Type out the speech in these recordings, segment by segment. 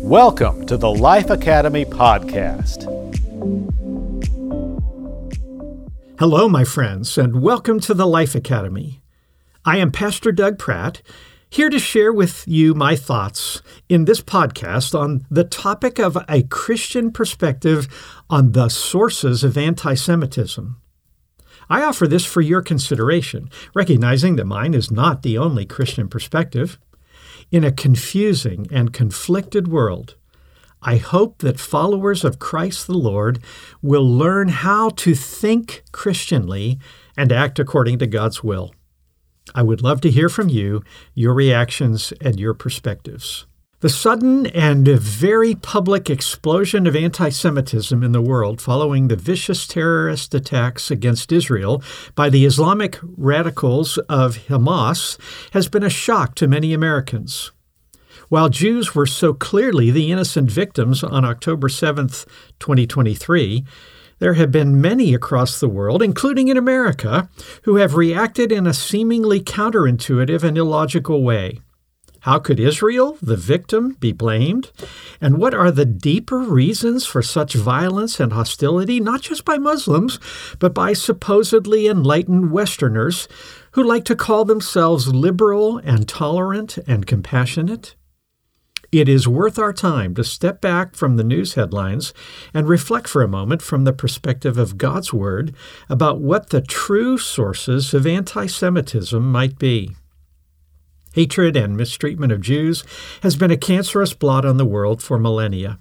Welcome to the Life Academy podcast. Hello, my friends, and welcome to the Life Academy. I am Pastor Doug Pratt, here to share with you my thoughts in this podcast on the topic of a Christian perspective on the sources of anti-Semitism. I offer this for your consideration, recognizing that mine is not the only Christian perspective. In a confusing and conflicted world, I hope that followers of Christ the Lord will learn how to think Christianly and act according to God's will. I would love to hear from you, your reactions, and your perspectives. The sudden and very public explosion of anti-Semitism in the world following the vicious terrorist attacks against Israel by the Islamic radicals of Hamas has been a shock to many Americans. While Jews were so clearly the innocent victims on October 7, 2023, there have been many across the world, including in America, who have reacted in a seemingly counterintuitive and illogical way. How could Israel, the victim, be blamed? And what are the deeper reasons for such violence and hostility, not just by Muslims, but by supposedly enlightened Westerners who like to call themselves liberal and tolerant and compassionate? It is worth our time to step back from the news headlines and reflect for a moment from the perspective of God's Word about what the true sources of anti-Semitism might be. Hatred and mistreatment of Jews has been a cancerous blot on the world for millennia.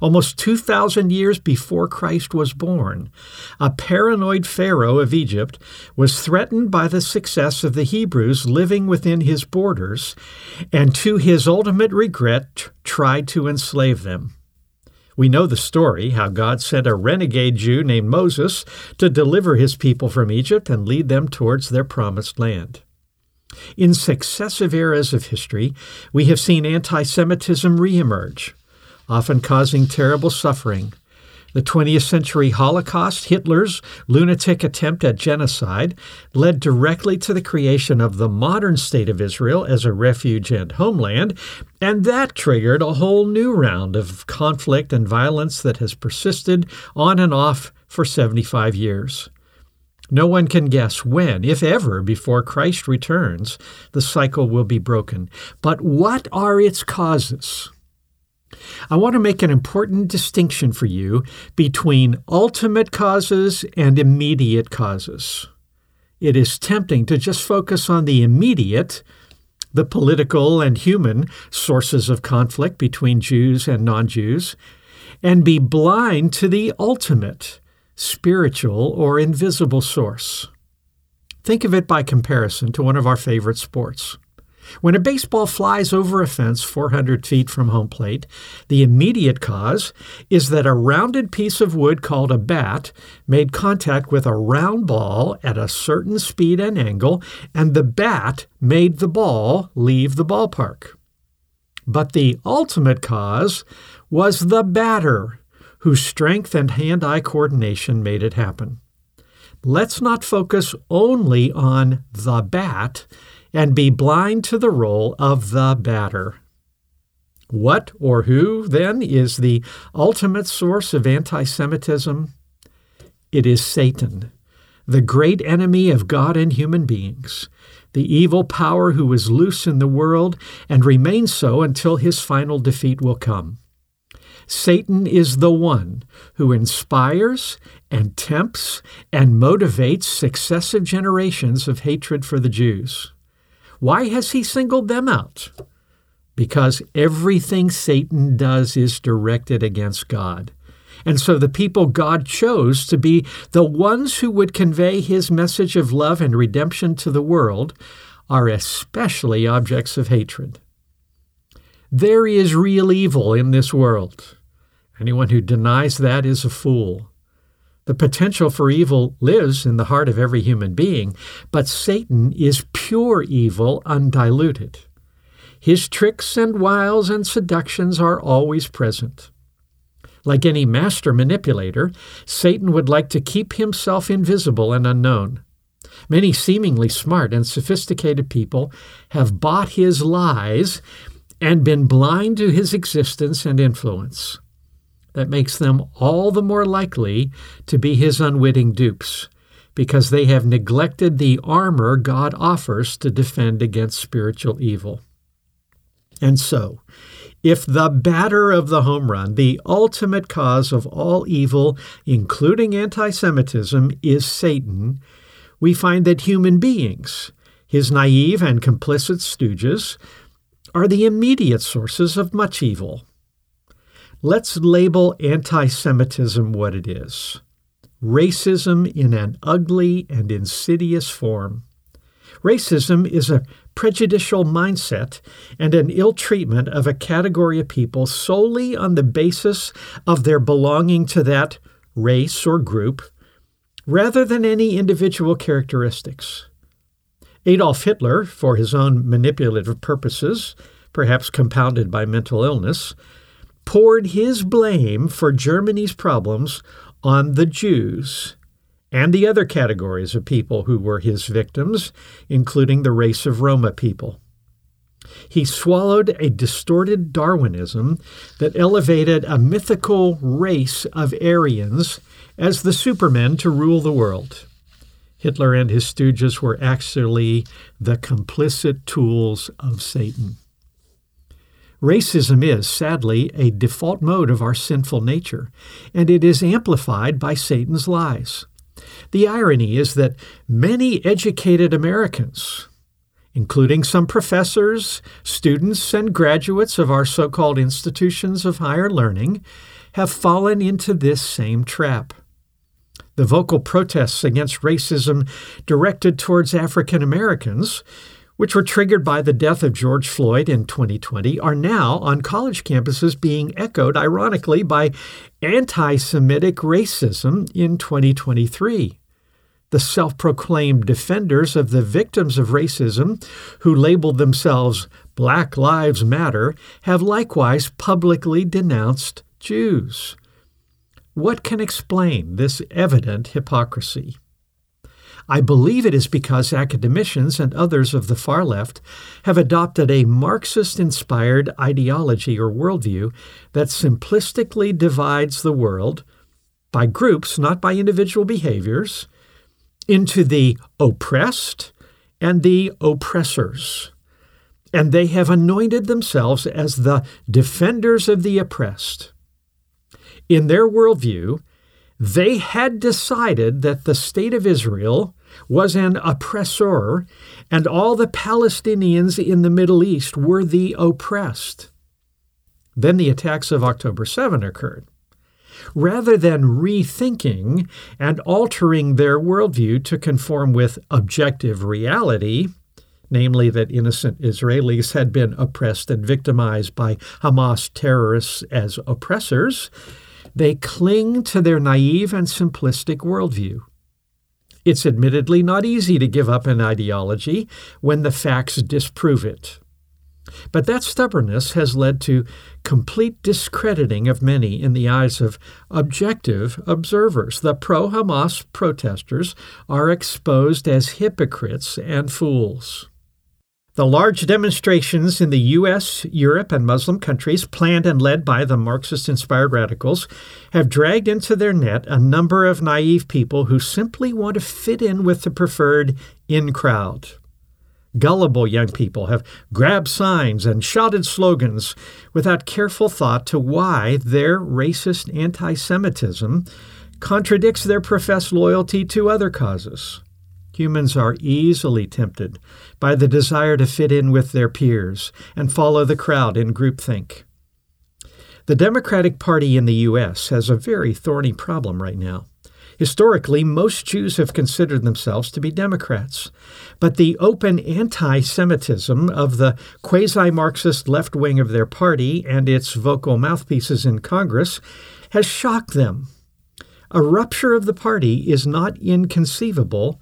Almost 2,000 years before Christ was born, a paranoid pharaoh of Egypt was threatened by the success of the Hebrews living within his borders and, to his ultimate regret, tried to enslave them. We know the story, how God sent a renegade Jew named Moses to deliver his people from Egypt and lead them towards their promised land. In successive eras of history, we have seen anti-Semitism reemerge, often causing terrible suffering. The 20th century Holocaust, Hitler's lunatic attempt at genocide, led directly to the creation of the modern state of Israel as a refuge and homeland, and that triggered a whole new round of conflict and violence that has persisted on and off for 75 years. No one can guess when, if ever, before Christ returns, the cycle will be broken. But what are its causes? I want to make an important distinction for you between ultimate causes and immediate causes. It is tempting to just focus on the immediate, the political and human sources of conflict between Jews and non-Jews, and be blind to the ultimate, spiritual or invisible source. Think of it by comparison to one of our favorite sports. When a baseball flies over a fence 400 feet from home plate, the immediate cause is that a rounded piece of wood called a bat made contact with a round ball at a certain speed and angle, and the bat made the ball leave the ballpark. But the ultimate cause was the batter, whose strength and hand-eye coordination made it happen. Let's not focus only on the bat and be blind to the role of the batter. What or who, then, is the ultimate source of anti-Semitism? It is Satan, the great enemy of God and human beings, the evil power who is loose in the world and remains so until his final defeat will come. Satan is the one who inspires and tempts and motivates successive generations of hatred for the Jews. Why has he singled them out? Because everything Satan does is directed against God. And so the people God chose to be the ones who would convey his message of love and redemption to the world are especially objects of hatred. There is real evil in this world. Anyone who denies that is a fool. The potential for evil lives in the heart of every human being, but Satan is pure evil, undiluted. His tricks and wiles and seductions are always present. Like any master manipulator, Satan would like to keep himself invisible and unknown. Many seemingly smart and sophisticated people have bought his lies and been blind to his existence and influence. That makes them all the more likely to be his unwitting dupes, because they have neglected the armor God offers to defend against spiritual evil. And so, if the batter of the home run, the ultimate cause of all evil, including anti-Semitism, is Satan, we find that human beings, his naive and complicit stooges, are the immediate sources of much evil. Let's label anti-Semitism what it is: racism in an ugly and insidious form. Racism is a prejudicial mindset and an ill treatment of a category of people solely on the basis of their belonging to that race or group, rather than any individual characteristics. Adolf Hitler, for his own manipulative purposes, perhaps compounded by mental illness, poured his blame for Germany's problems on the Jews and the other categories of people who were his victims, including the race of Roma people. He swallowed a distorted Darwinism that elevated a mythical race of Aryans as the supermen to rule the world. Hitler and his stooges were actually the complicit tools of Satan. Racism is, sadly, a default mode of our sinful nature, and it is amplified by Satan's lies. The irony is that many educated Americans, including some professors, students, and graduates of our so-called institutions of higher learning, have fallen into this same trap. The vocal protests against racism directed towards African Americans, which were triggered by the death of George Floyd in 2020, are now on college campuses being echoed, ironically, by anti-Semitic racism in 2023. The self-proclaimed defenders of the victims of racism, who labeled themselves Black Lives Matter, have likewise publicly denounced Jews. What can explain this evident hypocrisy? I believe it is because academicians and others of the far left have adopted a Marxist-inspired ideology or worldview that simplistically divides the world, by groups, not by individual behaviors, into the oppressed and the oppressors. And they have anointed themselves as the defenders of the oppressed. In their worldview, they had decided that the state of Israel was an oppressor, and all the Palestinians in the Middle East were the oppressed. Then the attacks of October 7 occurred. Rather than rethinking and altering their worldview to conform with objective reality, namely that innocent Israelis had been oppressed and victimized by Hamas terrorists as oppressors, they cling to their naive and simplistic worldview. It's admittedly not easy to give up an ideology when the facts disprove it. But that stubbornness has led to complete discrediting of many in the eyes of objective observers. The pro-Hamas protesters are exposed as hypocrites and fools. The large demonstrations in the U.S., Europe, and Muslim countries, planned and led by the Marxist-inspired radicals, have dragged into their net a number of naive people who simply want to fit in with the preferred in-crowd. Gullible young people have grabbed signs and shouted slogans without careful thought to why their racist anti-Semitism contradicts their professed loyalty to other causes. Humans are easily tempted by the desire to fit in with their peers and follow the crowd in groupthink. The Democratic Party in the U.S. has a very thorny problem right now. Historically, most Jews have considered themselves to be Democrats, but the open anti-Semitism of the quasi-Marxist left wing of their party and its vocal mouthpieces in Congress has shocked them. A rupture of the party is not inconceivable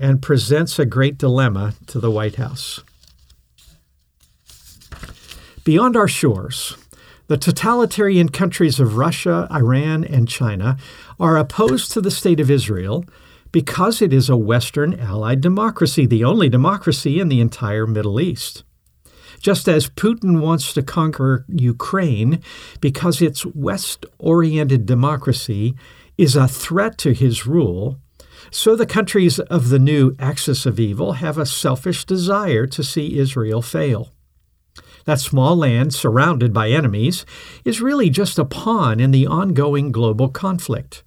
and presents a great dilemma to the White House. Beyond our shores, the totalitarian countries of Russia, Iran, and China are opposed to the state of Israel because it is a Western allied democracy, the only democracy in the entire Middle East. Just as Putin wants to conquer Ukraine because its West-oriented democracy is a threat to his rule, so the countries of the new axis of evil have a selfish desire to see Israel fail. That small land, surrounded by enemies, is really just a pawn in the ongoing global conflict.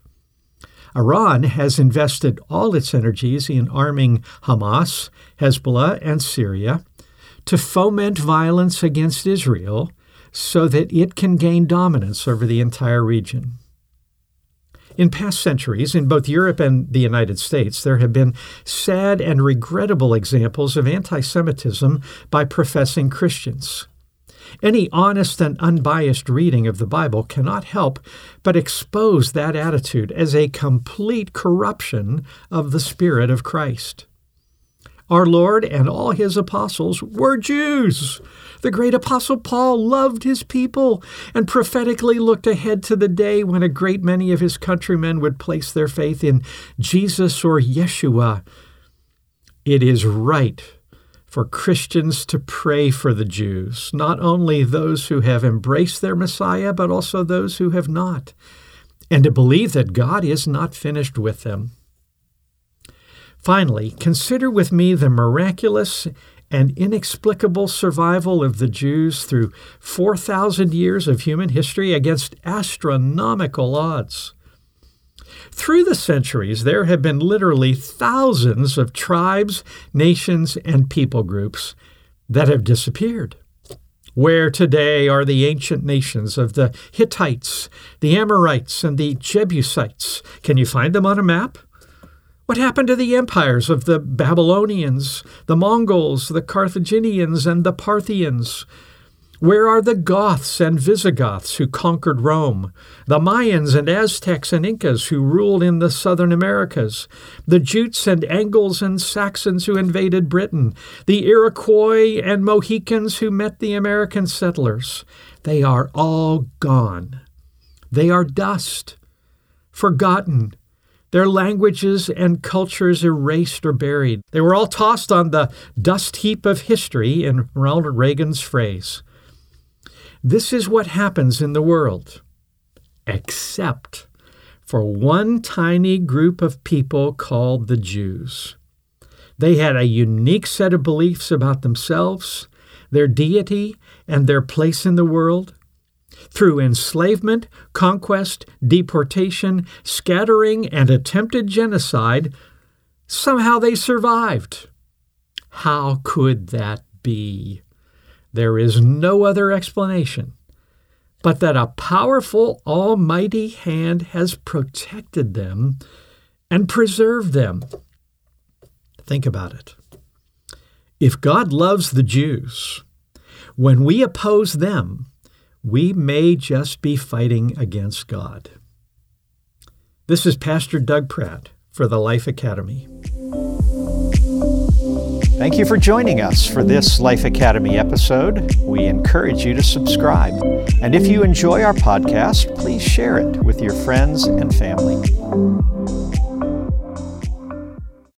Iran has invested all its energies in arming Hamas, Hezbollah, and Syria to foment violence against Israel so that it can gain dominance over the entire region. In past centuries, in both Europe and the United States, there have been sad and regrettable examples of anti-Semitism by professing Christians. Any honest and unbiased reading of the Bible cannot help but expose that attitude as a complete corruption of the Spirit of Christ. Our Lord and all his apostles were Jews. The great apostle Paul loved his people and prophetically looked ahead to the day when a great many of his countrymen would place their faith in Jesus or Yeshua. It is right for Christians to pray for the Jews, not only those who have embraced their Messiah, but also those who have not, and to believe that God is not finished with them. Finally, consider with me the miraculous and inexplicable survival of the Jews through 4,000 years of human history against astronomical odds. Through the centuries, there have been literally thousands of tribes, nations, and people groups that have disappeared. Where today are the ancient nations of the Hittites, the Amorites, and the Jebusites? Can you find them on a map? What happened to the empires of the Babylonians, the Mongols, the Carthaginians, and the Parthians? Where are the Goths and Visigoths who conquered Rome, the Mayans and Aztecs and Incas who ruled in the southern Americas, the Jutes and Angles and Saxons who invaded Britain, the Iroquois and Mohicans who met the American settlers? They are all gone. They are dust, forgotten, their languages and cultures erased or buried. They were all tossed on the dust heap of history, in Ronald Reagan's phrase. This is what happens in the world, except for one tiny group of people called the Jews. They had a unique set of beliefs about themselves, their deity, and their place in the world. Through enslavement, conquest, deportation, scattering, and attempted genocide, somehow they survived. How could that be? There is no other explanation but that a powerful, almighty hand has protected them and preserved them. Think about it. If God loves the Jews, when we oppose them, we may just be fighting against God. This is Pastor Doug Pratt for the Life Academy. Thank you for joining us for this Life Academy episode. We encourage you to subscribe. And if you enjoy our podcast, please share it with your friends and family.